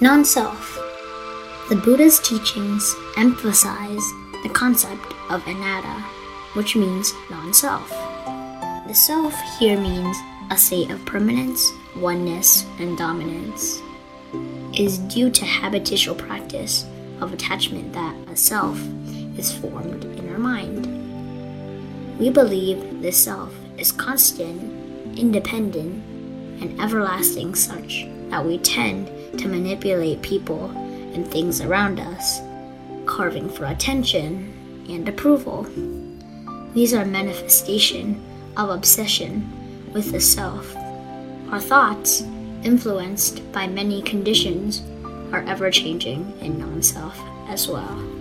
Non-self. The Buddha's teachings emphasize the concept of anatta, which means non-self. The self here means a state of permanence, oneness, and dominance. It is due to habitual practice of attachment that a self is formed in our mind. We believe the self is constant, independent, and everlasting such that we tend to manipulate people and things around us, carving for attention and approval. These are manifestation of obsession with the self. Our thoughts, influenced by many conditions, are ever-changing in non-self as well.